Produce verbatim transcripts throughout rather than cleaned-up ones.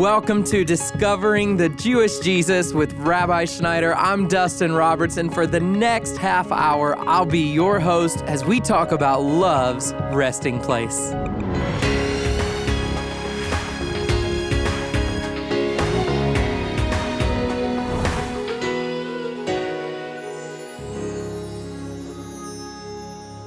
Welcome to Discovering the Jewish Jesus with Rabbi Schneider. I'm Dustin Roberts, and for the next half hour, I'll be your host as we talk about love's resting place.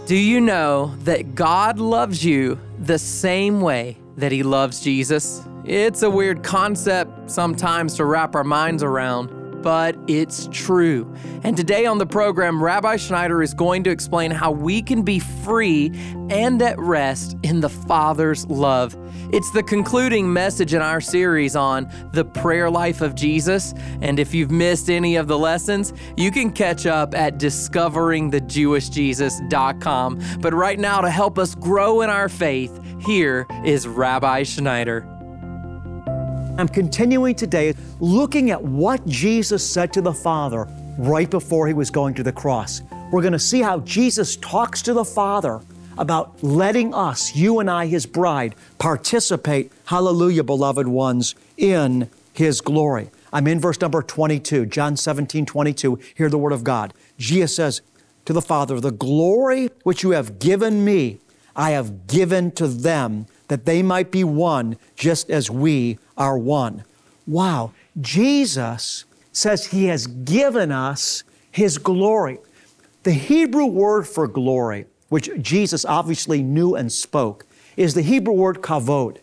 Do you know that God loves you the same way that He loves Jesus? It's a weird concept sometimes to wrap our minds around, but it's true. And today on the program, Rabbi Schneider is going to explain how we can be free and at rest in the Father's love. It's the concluding message in our series on the prayer life of Jesus. And if you've missed any of the lessons, you can catch up at discovering the jewish jesus dot com. But right now, to help us grow in our faith, here is Rabbi Schneider. I'm continuing today looking at what Jesus said to the Father right before He was going to the cross. We're going to see how Jesus talks to the Father about letting us, you and I, His bride, participate, hallelujah, beloved ones, in His glory. I'm in verse number twenty-two, John seventeen twenty-two. Hear the word of God. Jesus says to the Father, "The glory which you have given me, I have given to them, that they might be one just as we are one." Wow. Jesus says He has given us His glory. The Hebrew word for glory, which Jesus obviously knew and spoke, is the Hebrew word kavod.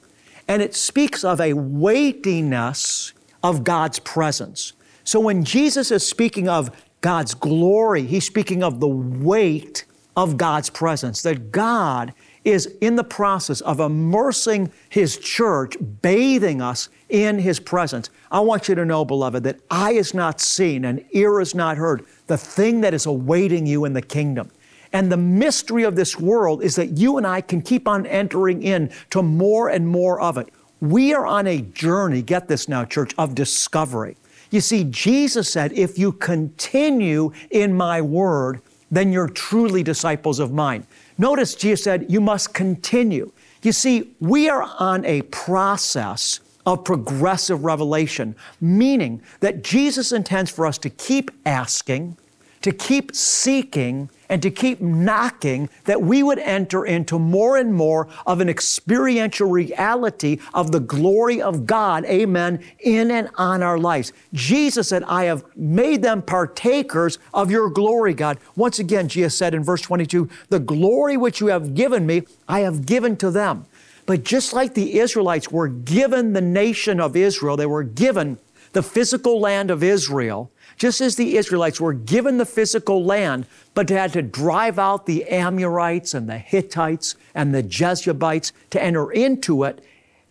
And it speaks of a weightiness of God's presence. So when Jesus is speaking of God's glory, He's speaking of the weight of God's presence, that God is in the process of immersing His church, bathing us in His presence. I want you to know, beloved, that eye is not seen and ear is not heard, the thing that is awaiting you in the kingdom. And the mystery of this world is that you and I can keep on entering in to more and more of it. We are on a journey, get this now, church, of discovery. You see, Jesus said, if you continue in my word, then you're truly disciples of mine. Notice Jesus said, you must continue. You see, we are on a process of progressive revelation, meaning that Jesus intends for us to keep asking, to keep seeking, and to keep knocking, that we would enter into more and more of an experiential reality of the glory of God, amen, in and on our lives. Jesus said, I have made them partakers of your glory, God. Once again, Jesus said in verse twenty-two, the glory which you have given me, I have given to them. But just like the Israelites were given the nation of Israel, they were given the physical land of Israel, just as the Israelites were given the physical land, but they had to drive out the Amorites and the Hittites and the Jebusites to enter into it,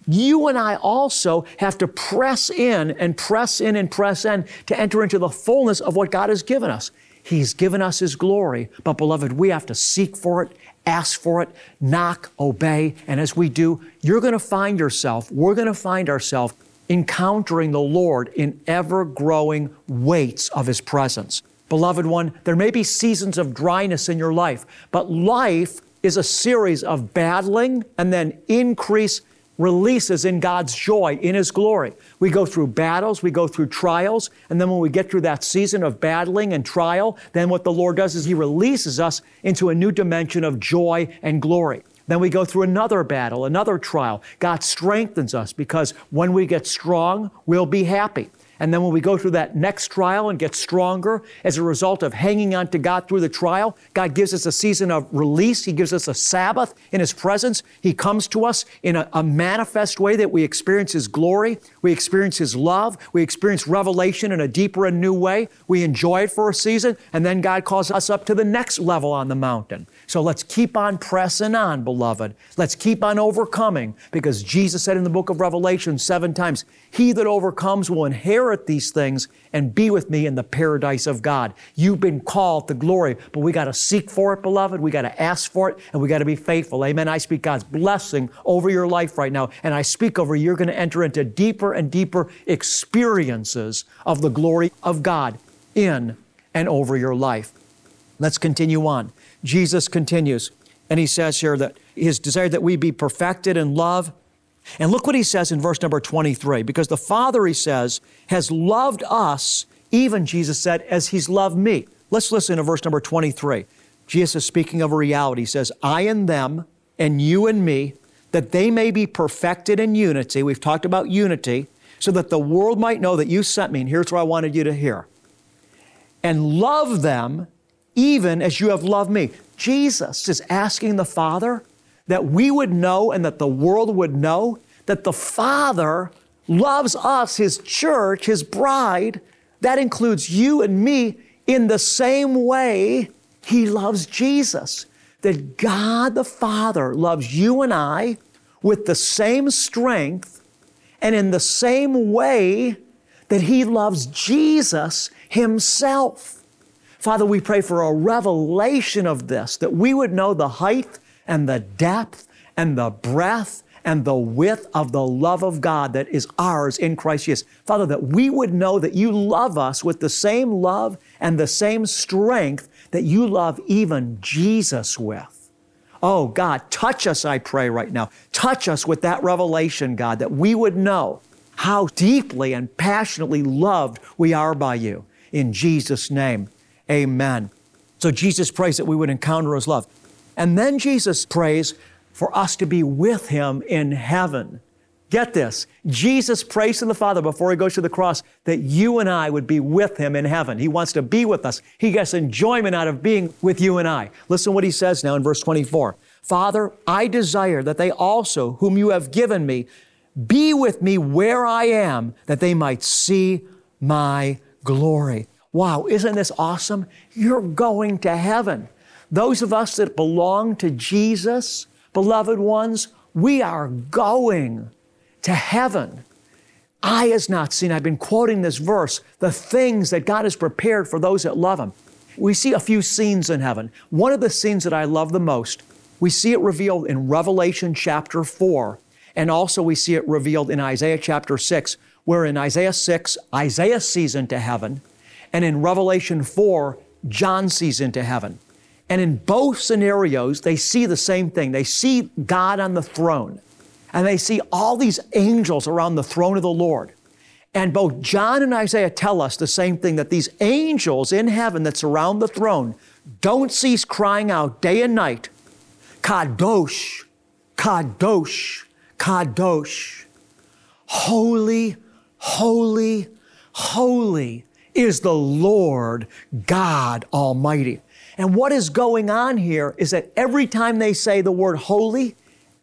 you and I also have to press in and press in and press in to enter into the fullness of what God has given us. He's given us His glory, but beloved, we have to seek for it, ask for it, knock, obey, and as we do, you're going to find yourself, we're going to find ourselves encountering the Lord in ever-growing weights of His presence. Beloved one, there may be seasons of dryness in your life, but life is a series of battling and then increase releases in God's joy, in His glory. We go through battles, we go through trials, and then when we get through that season of battling and trial, then what the Lord does is He releases us into a new dimension of joy and glory. Then we go through another battle, another trial. God strengthens us because when we get strong, we'll be happy. And then when we go through that next trial and get stronger, as a result of hanging on to God through the trial, God gives us a season of release. He gives us a Sabbath in His presence. He comes to us in a, a manifest way that we experience His glory. We experience His love. We experience revelation in a deeper and new way. We enjoy it for a season. And then God calls us up to the next level on the mountain. So let's keep on pressing on, beloved. Let's keep on overcoming, because Jesus said in the book of Revelation seven times, he that overcomes will inherit these things and be with me in the paradise of God. You've been called to glory, but we got to seek for it, beloved. We got to ask for it, and we got to be faithful. Amen. I speak God's blessing over your life right now, and I speak over you're going to enter into deeper and deeper experiences of the glory of God in and over your life. Let's continue on. Jesus continues, and He says here that His desire that we be perfected in love, And look what he says in verse number twenty-three, because the Father, he says, has loved us, even, Jesus said, as he's loved me. Let's listen to verse number twenty-three. Jesus is speaking of a reality. He says, I and them, and you and me, that they may be perfected in unity. We've talked about unity, so that the world might know that you sent me, and here's what I wanted you to hear. And love them even as you have loved me. Jesus is asking the Father that we would know and that the world would know that the Father loves us, his church, his bride. That includes you and me in the same way he loves Jesus. That God the Father loves you and I with the same strength and in the same way that he loves Jesus himself. Father, we pray for a revelation of this, that we would know the height and the depth and the breadth and the width of the love of God that is ours in Christ Jesus. Father, that we would know that you love us with the same love and the same strength that you love even Jesus with. Oh God, touch us, I pray right now. Touch us with that revelation, God, that we would know how deeply and passionately loved we are by you. In Jesus' name, amen. So Jesus prays that we would encounter his love. And then Jesus prays for us to be with him in heaven. Get this, Jesus prays to the Father before he goes to the cross that you and I would be with him in heaven. He wants to be with us. He gets enjoyment out of being with you and I. Listen what he says now in verse twenty-four. Father, I desire that they also, whom you have given me, be with me where I am, that they might see my glory. Wow, isn't this awesome? You're going to heaven. Those of us that belong to Jesus, beloved ones, we are going to heaven. Eye has not seen, I've been quoting this verse, the things that God has prepared for those that love him. We see a few scenes in heaven. One of the scenes that I love the most, we see it revealed in Revelation chapter four, and also we see it revealed in Isaiah chapter six, where in Isaiah six, Isaiah sees into heaven, and in Revelation four, John sees into heaven. And in both scenarios, they see the same thing. They see God on the throne. And they see all these angels around the throne of the Lord. And both John and Isaiah tell us the same thing, that these angels in heaven that surround the throne don't cease crying out day and night, Kadosh, Kadosh, Kadosh. Holy, holy, holy is the Lord God Almighty. And what is going on here is that every time they say the word holy,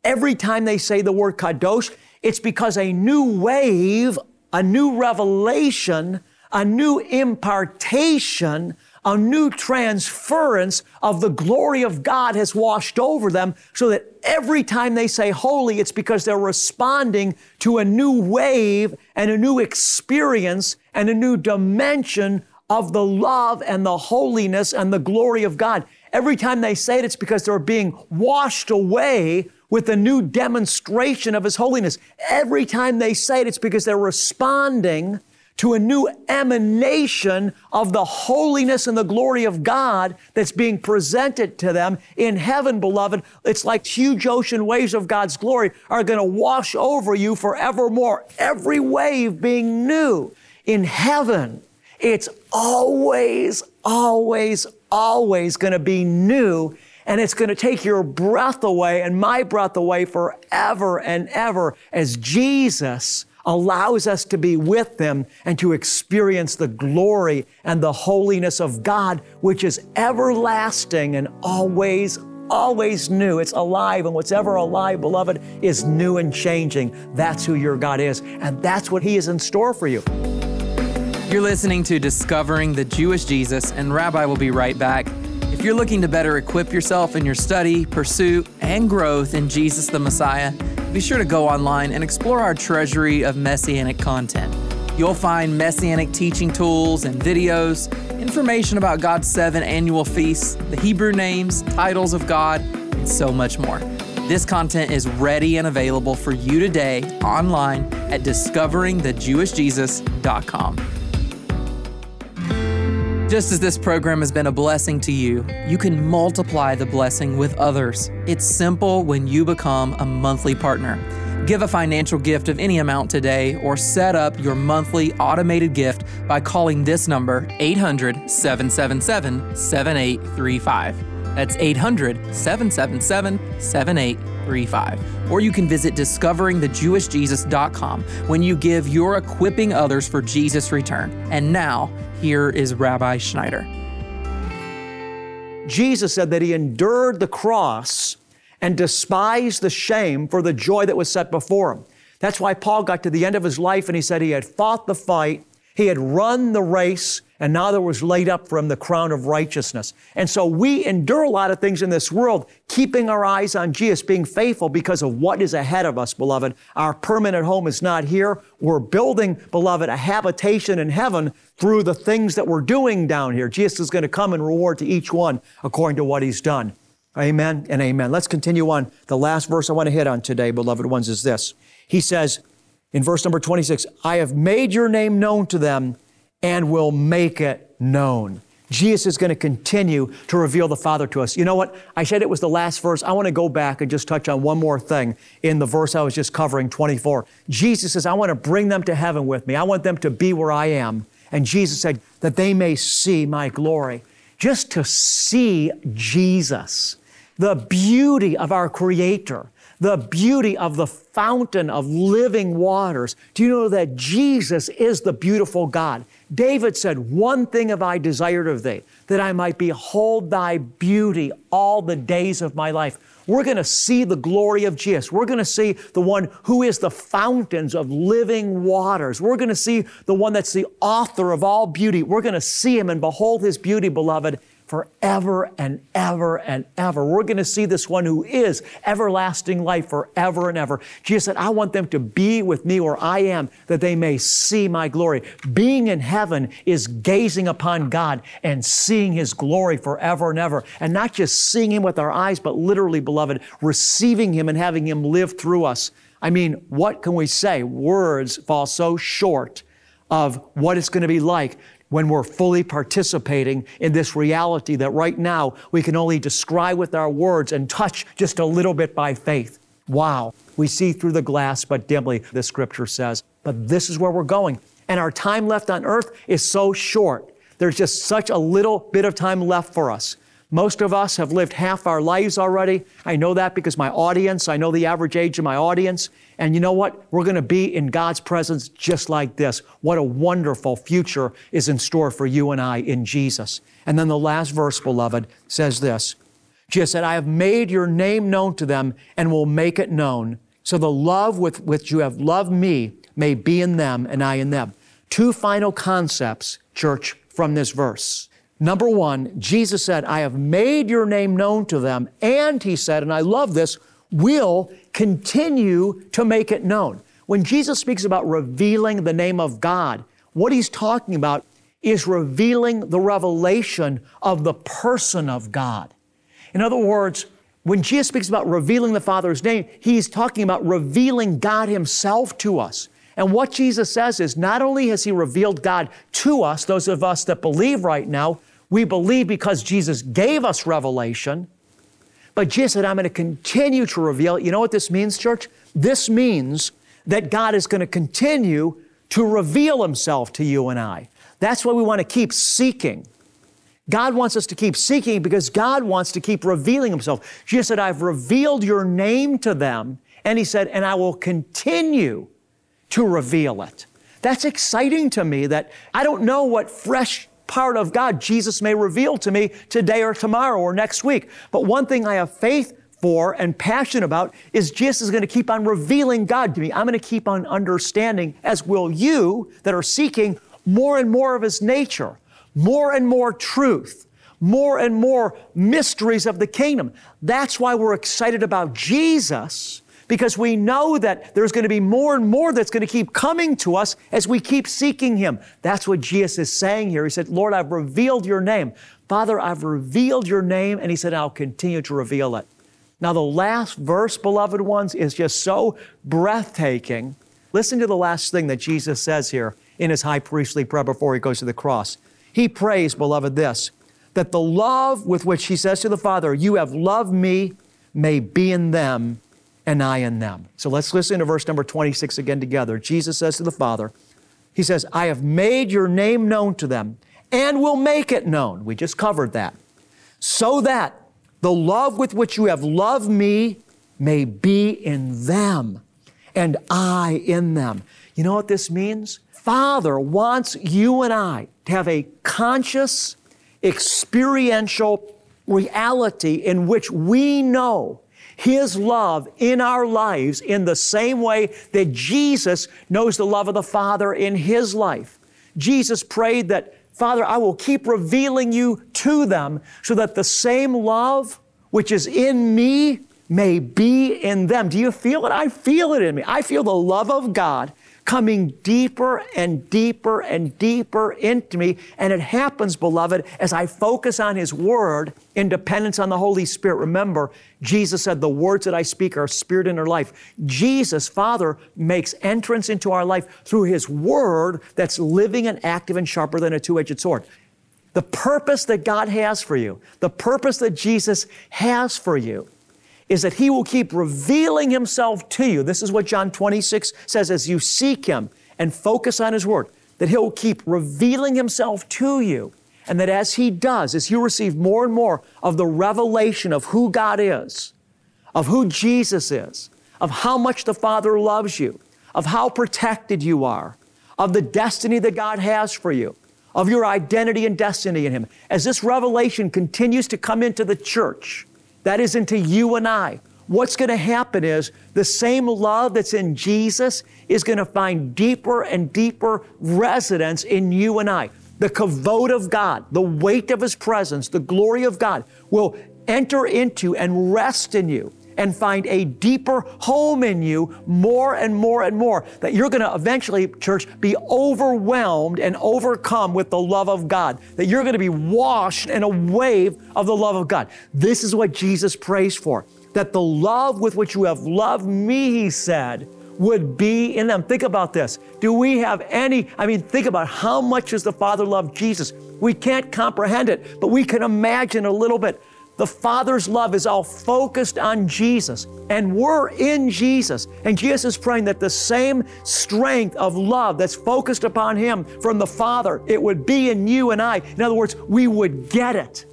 every time they say the word kadosh, it's because a new wave, a new revelation, a new impartation, a new transference of the glory of God has washed over them, so that every time they say holy, it's because they're responding to a new wave and a new experience and a new dimension of the love and the holiness and the glory of God. Every time they say it, it's because they're being washed away with a new demonstration of his holiness. Every time they say it, it's because they're responding to a new emanation of the holiness and the glory of God that's being presented to them in heaven, beloved. It's like huge ocean waves of God's glory are gonna wash over you forevermore. Every wave being new in heaven. It's always, always, always gonna be new. And it's going to take your breath away and my breath away forever and ever as Jesus allows us to be with him and to experience the glory and the holiness of God, which is everlasting and always, always new. It's alive, and what's ever alive, beloved, is new and changing. That's who your God is, and that's what he is in store for you. You're listening to Discovering the Jewish Jesus, and Rabbi will be right back. If you're looking to better equip yourself in your study, pursuit, and growth in Jesus the Messiah, be sure to go online and explore our treasury of Messianic content. You'll find Messianic teaching tools and videos, information about God's seven annual feasts, the Hebrew names, titles of God, and so much more. This content is ready and available for you today online at discovering the jewish jesus dot com. Just as this program has been a blessing to you, you can multiply the blessing with others. It's simple when you become a monthly partner. Give a financial gift of any amount today or set up your monthly automated gift by calling this number, eight hundred, seven seven seven, seven eight three five. That's eight hundred, seven seven seven, seven eight three five. Or you can visit discovering the jewish jesus dot com when you give, you're equipping others for Jesus' return. And now, here is Rabbi Schneider. Jesus said that he endured the cross and despised the shame for the joy that was set before him. That's why Paul got to the end of his life and he said he had fought the fight, he had run the race, and now there was laid up for him the crown of righteousness. And so we endure a lot of things in this world, keeping our eyes on Jesus, being faithful because of what is ahead of us, beloved. Our permanent home is not here. We're building, beloved, a habitation in heaven through the things that we're doing down here. Jesus is going to come and reward to each one according to what he's done. Amen and amen. Let's continue on. The last verse I want to hit on today, beloved ones, is this. He says in verse number twenty-six, I have made your name known to them and will make it known. Jesus is going to continue to reveal the Father to us. You know what? I said it was the last verse. I want to go back and just touch on one more thing in the verse I was just covering, twenty-four. Jesus says, I want to bring them to heaven with me. I want them to be where I am. And Jesus said, that they may see my glory. Just to see Jesus, the beauty of our Creator, the beauty of the fountain of living waters. Do you know that Jesus is the beautiful God? David said, one thing have I desired of thee, that I might behold thy beauty all the days of my life. We're going to see the glory of Jesus. We're going to see the one who is the fountains of living waters. We're going to see the one that's the author of all beauty. We're going to see him and behold his beauty, beloved, forever and ever and ever. We're going to see this one who is everlasting life forever and ever. Jesus said, I want them to be with me where I am, that they may see my glory. Being in heaven is gazing upon God and seeing his glory forever and ever. And not just seeing him with our eyes, but literally, beloved, receiving him and having him live through us. I mean, what can we say? Words fall so short of what it's going to be like when we're fully participating in this reality that right now we can only describe with our words and touch just a little bit by faith. Wow. We see through the glass but dimly, the scripture says. But this is where we're going. And our time left on earth is so short. There's just such a little bit of time left for us. Most of us have lived half our lives already. I know that because my audience, I know the average age of my audience. And you know what? We're going to be in God's presence just like this. What a wonderful future is in store for you and I in Jesus. And then the last verse, beloved, says this. Jesus said, I have made your name known to them and will make it known. So the love with which you have loved me may be in them and I in them. Two final concepts, church, from this verse. Number one, Jesus said, I have made your name known to them. And he said, and I love this, will continue to make it known. When Jesus speaks about revealing the name of God, what he's talking about is revealing the revelation of the person of God. In other words, when Jesus speaks about revealing the Father's name, he's talking about revealing God himself to us. And what Jesus says is not only has he revealed God to us, those of us that believe right now, we believe because Jesus gave us revelation, but Jesus said, I'm going to continue to reveal it. You know what this means, church? This means that God is going to continue to reveal himself to you and I. That's why we want to keep seeking. God wants us to keep seeking because God wants to keep revealing himself. Jesus said, I've revealed your name to them. And he said, and I will continue to reveal it. That's exciting to me that I don't know what fresh part of God Jesus may reveal to me today or tomorrow or next week. But one thing I have faith for and passion about is Jesus is going to keep on revealing God to me. I'm going to keep on understanding, as will you that are seeking, more and more of his nature, more and more truth, more and more mysteries of the kingdom. That's why we're excited about Jesus, because we know that there's going to be more and more that's going to keep coming to us as we keep seeking him. That's what Jesus is saying here. He said, Lord, I've revealed your name. Father, I've revealed your name. And he said, I'll continue to reveal it. Now, the last verse, beloved ones, is just so breathtaking. Listen to the last thing that Jesus says here in his high priestly prayer before he goes to the cross. He prays, beloved, this, that the love with which he says to the Father, you have loved me, may be in them and I in them. So let's listen to verse number twenty-six again together. Jesus says to the Father, he says, I have made your name known to them and will make it known. We just covered that. So that the love with which you have loved me may be in them and I in them. You know what this means? Father wants you and I to have a conscious, experiential reality in which we know His love in our lives in the same way that Jesus knows the love of the Father in His life. Jesus prayed that, Father, I will keep revealing you to them so that the same love which is in me may be in them. Do you feel it? I feel it in me. I feel the love of God coming deeper and deeper and deeper into me. And it happens, beloved, as I focus on His Word in dependence on the Holy Spirit. Remember, Jesus said, the words that I speak are spirit in our life. Jesus, Father, makes entrance into our life through His Word that's living and active and sharper than a two-edged sword. The purpose that God has for you, the purpose that Jesus has for you, is that He will keep revealing Himself to you. This is what John twenty-six says, as you seek Him and focus on His Word, that He'll keep revealing Himself to you. And that as He does, as you receive more and more of the revelation of who God is, of who Jesus is, of how much the Father loves you, of how protected you are, of the destiny that God has for you, of your identity and destiny in Him. As this revelation continues to come into the church, that is into you and I, what's going to happen is the same love that's in Jesus is going to find deeper and deeper residence in you and I. The kavod of God, the weight of His presence, the glory of God will enter into and rest in you and find a deeper home in you more and more and more, that you're going to eventually, church, be overwhelmed and overcome with the love of God, that you're going to be washed in a wave of the love of God. This is what Jesus prays for, that the love with which you have loved me, He said, would be in them. Think about this. Do we have any, I mean, think about how much does the Father love Jesus? We can't comprehend it, but we can imagine a little bit. The Father's love is all focused on Jesus, and we're in Jesus. And Jesus is praying that the same strength of love that's focused upon Him from the Father, it would be in you and I. In other words, we would get it.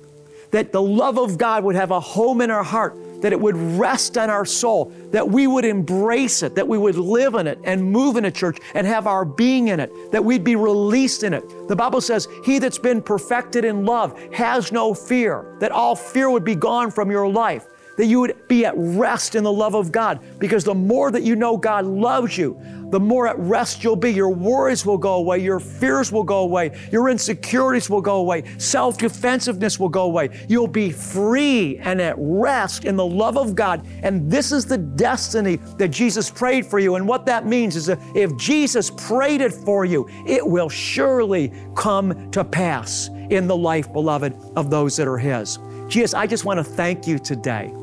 That the love of God would have a home in our heart, that it would rest on our soul, that we would embrace it, that we would live in it and move in a church and have our being in it, that we'd be released in it. The Bible says, he that's been perfected in love has no fear, that all fear would be gone from your life, that you would be at rest in the love of God, because the more that you know God loves you, the more at rest you'll be. Your worries will go away. Your fears will go away. Your insecurities will go away. Self-defensiveness will go away. You'll be free and at rest in the love of God. And this is the destiny that Jesus prayed for you. And what that means is that if Jesus prayed it for you, it will surely come to pass in the life, beloved, of those that are His. Jesus, I just want to thank you today.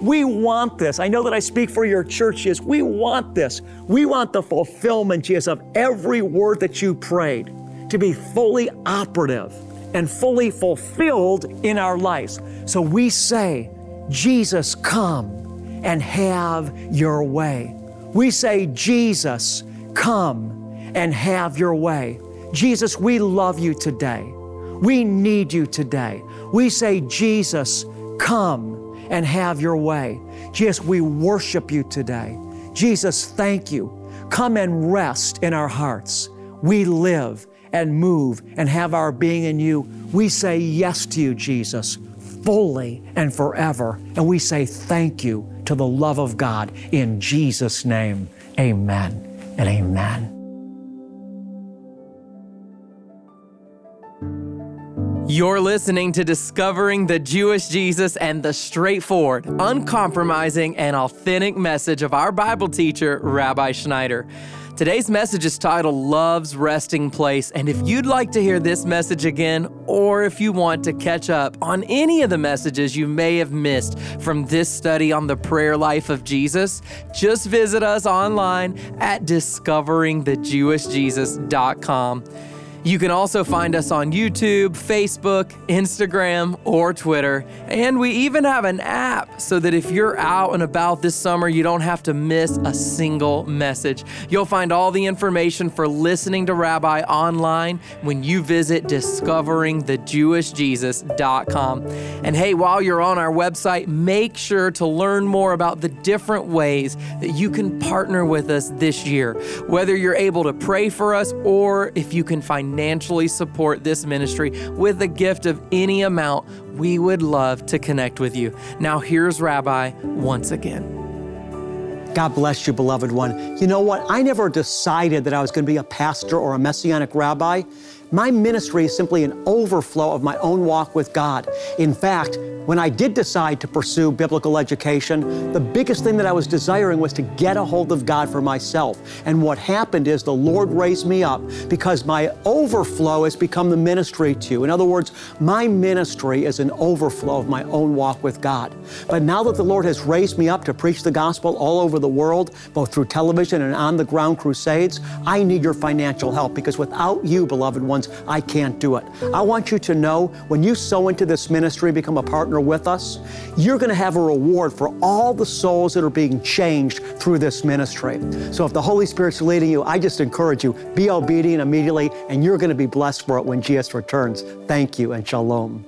We want this. I know that I speak for your church, Jesus. We want this. We want the fulfillment, Jesus, of every word that you prayed to be fully operative and fully fulfilled in our lives. So we say, Jesus, come and have your way. We say, Jesus, come and have your way. Jesus, we love you today. We need you today. We say, Jesus, come and have your way. Jesus, we worship you today. Jesus, thank you. Come and rest in our hearts. We live and move and have our being in you. We say yes to you, Jesus, fully and forever. And we say thank you to the love of God in Jesus' name. Amen and amen. You're listening to Discovering the Jewish Jesus and the straightforward, uncompromising, and authentic message of our Bible teacher, Rabbi Schneider. Today's message is titled Love's Resting Place, and if you'd like to hear this message again, or if you want to catch up on any of the messages you may have missed from this study on the prayer life of Jesus, just visit us online at discovering the jewish jesus dot com. You can also find us on YouTube, Facebook, Instagram, or Twitter. And we even have an app so that if you're out and about this summer, you don't have to miss a single message. You'll find all the information for listening to Rabbi online when you visit discovering the jewish jesus dot com. And hey, while you're on our website, make sure to learn more about the different ways that you can partner with us this year, whether you're able to pray for us or if you can financially support this ministry with a gift of any amount. We would love to connect with you. Now here's Rabbi once again. God bless you, beloved one. You know what? I never decided that I was going to be a pastor or a messianic rabbi. My ministry is simply an overflow of my own walk with God. In fact, when I did decide to pursue biblical education, the biggest thing that I was desiring was to get a hold of God for myself. And what happened is the Lord raised me up because my overflow has become the ministry to you. In other words, my ministry is an overflow of my own walk with God. But now that the Lord has raised me up to preach the gospel all over the world, both through television and on-the-ground crusades, I need your financial help because without you, beloved ones, I can't do it. I want you to know when you sow into this ministry, become a partner with us, you're going to have a reward for all the souls that are being changed through this ministry. So if the Holy Spirit's leading you, I just encourage you, be obedient immediately, and you're going to be blessed for it when Jesus returns. Thank you and shalom.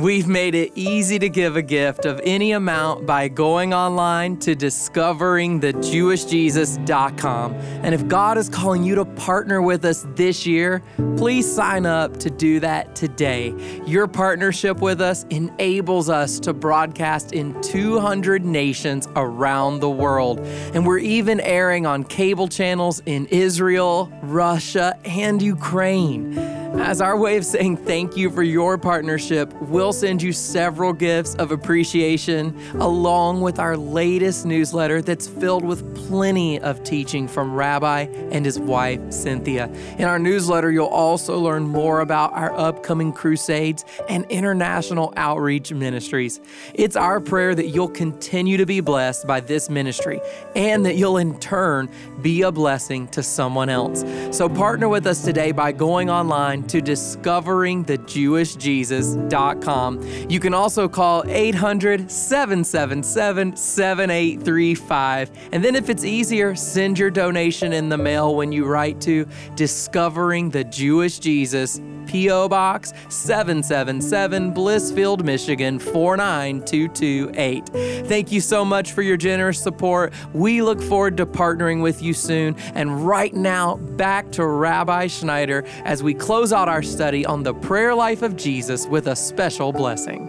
We've made it easy to give a gift of any amount by going online to discovering the jewish jesus dot com. And if God is calling you to partner with us this year, please sign up to do that today. Your partnership with us enables us to broadcast in two hundred nations around the world. And we're even airing on cable channels in Israel, Russia, and Ukraine. As our way of saying thank you for your partnership, we'll send you several gifts of appreciation along with our latest newsletter that's filled with plenty of teaching from Rabbi and his wife, Cynthia. In our newsletter, you'll also learn more about our upcoming crusades and international outreach ministries. It's our prayer that you'll continue to be blessed by this ministry and that you'll in turn be a blessing to someone else. So partner with us today by going online to discovering the jewish jesus dot com. You can also call eight hundred, seven seven seven, seven eight three five. And then if it's easier, send your donation in the mail when you write to Discovering the Jewish Jesus, P O Box seven seven seven, Blissfield, Michigan four nine two two eight. Thank you so much for your generous support. We look forward to partnering with you soon. And right now, back to Rabbi Schneider as we close out our study on the prayer life of Jesus with a special blessing.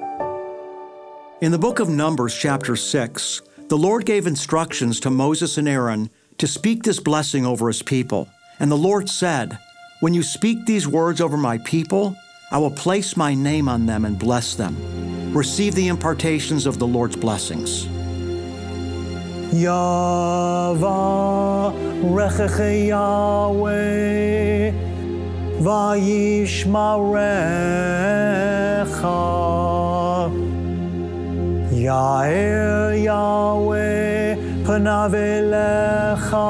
In the book of Numbers, chapter six, the Lord gave instructions to Moses and Aaron to speak this blessing over his people. And the Lord said, "When you speak these words over my people, I will place my name on them and bless them." Receive the impartations of the Lord's blessings. Yahvah, Yawe, Vayishmarecha, Yael, Yahweh, Panavelecha,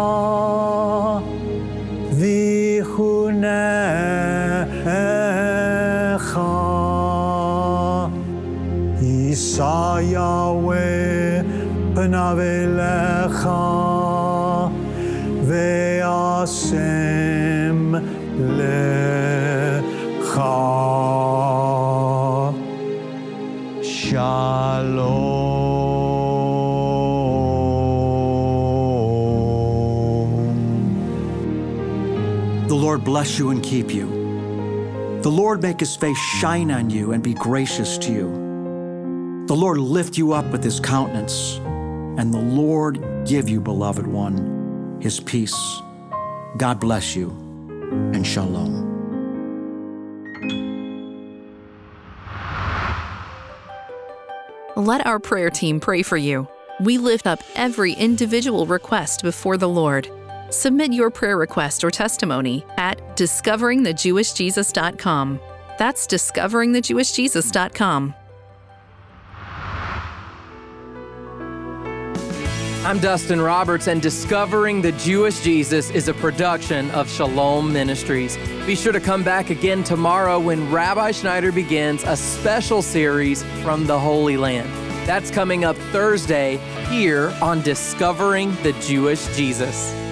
V'yishmarecha, isa, yawe, panavelecha, ve'asem lecha, shalom. Lord bless you and keep you. The Lord make his face shine on you and be gracious to you. The Lord lift you up with his countenance, and the Lord give you, beloved one, his peace. God bless you and shalom. Let our prayer team pray for you. We lift up every individual request before the Lord. Submit your prayer request or testimony at discovering the jewish jesus dot com. That's discovering the jewish jesus dot com. I'm Dustin Roberts, and Discovering the Jewish Jesus is a production of Shalom Ministries. Be sure to come back again tomorrow when Rabbi Schneider begins a special series from the Holy Land. That's coming up Thursday here on Discovering the Jewish Jesus.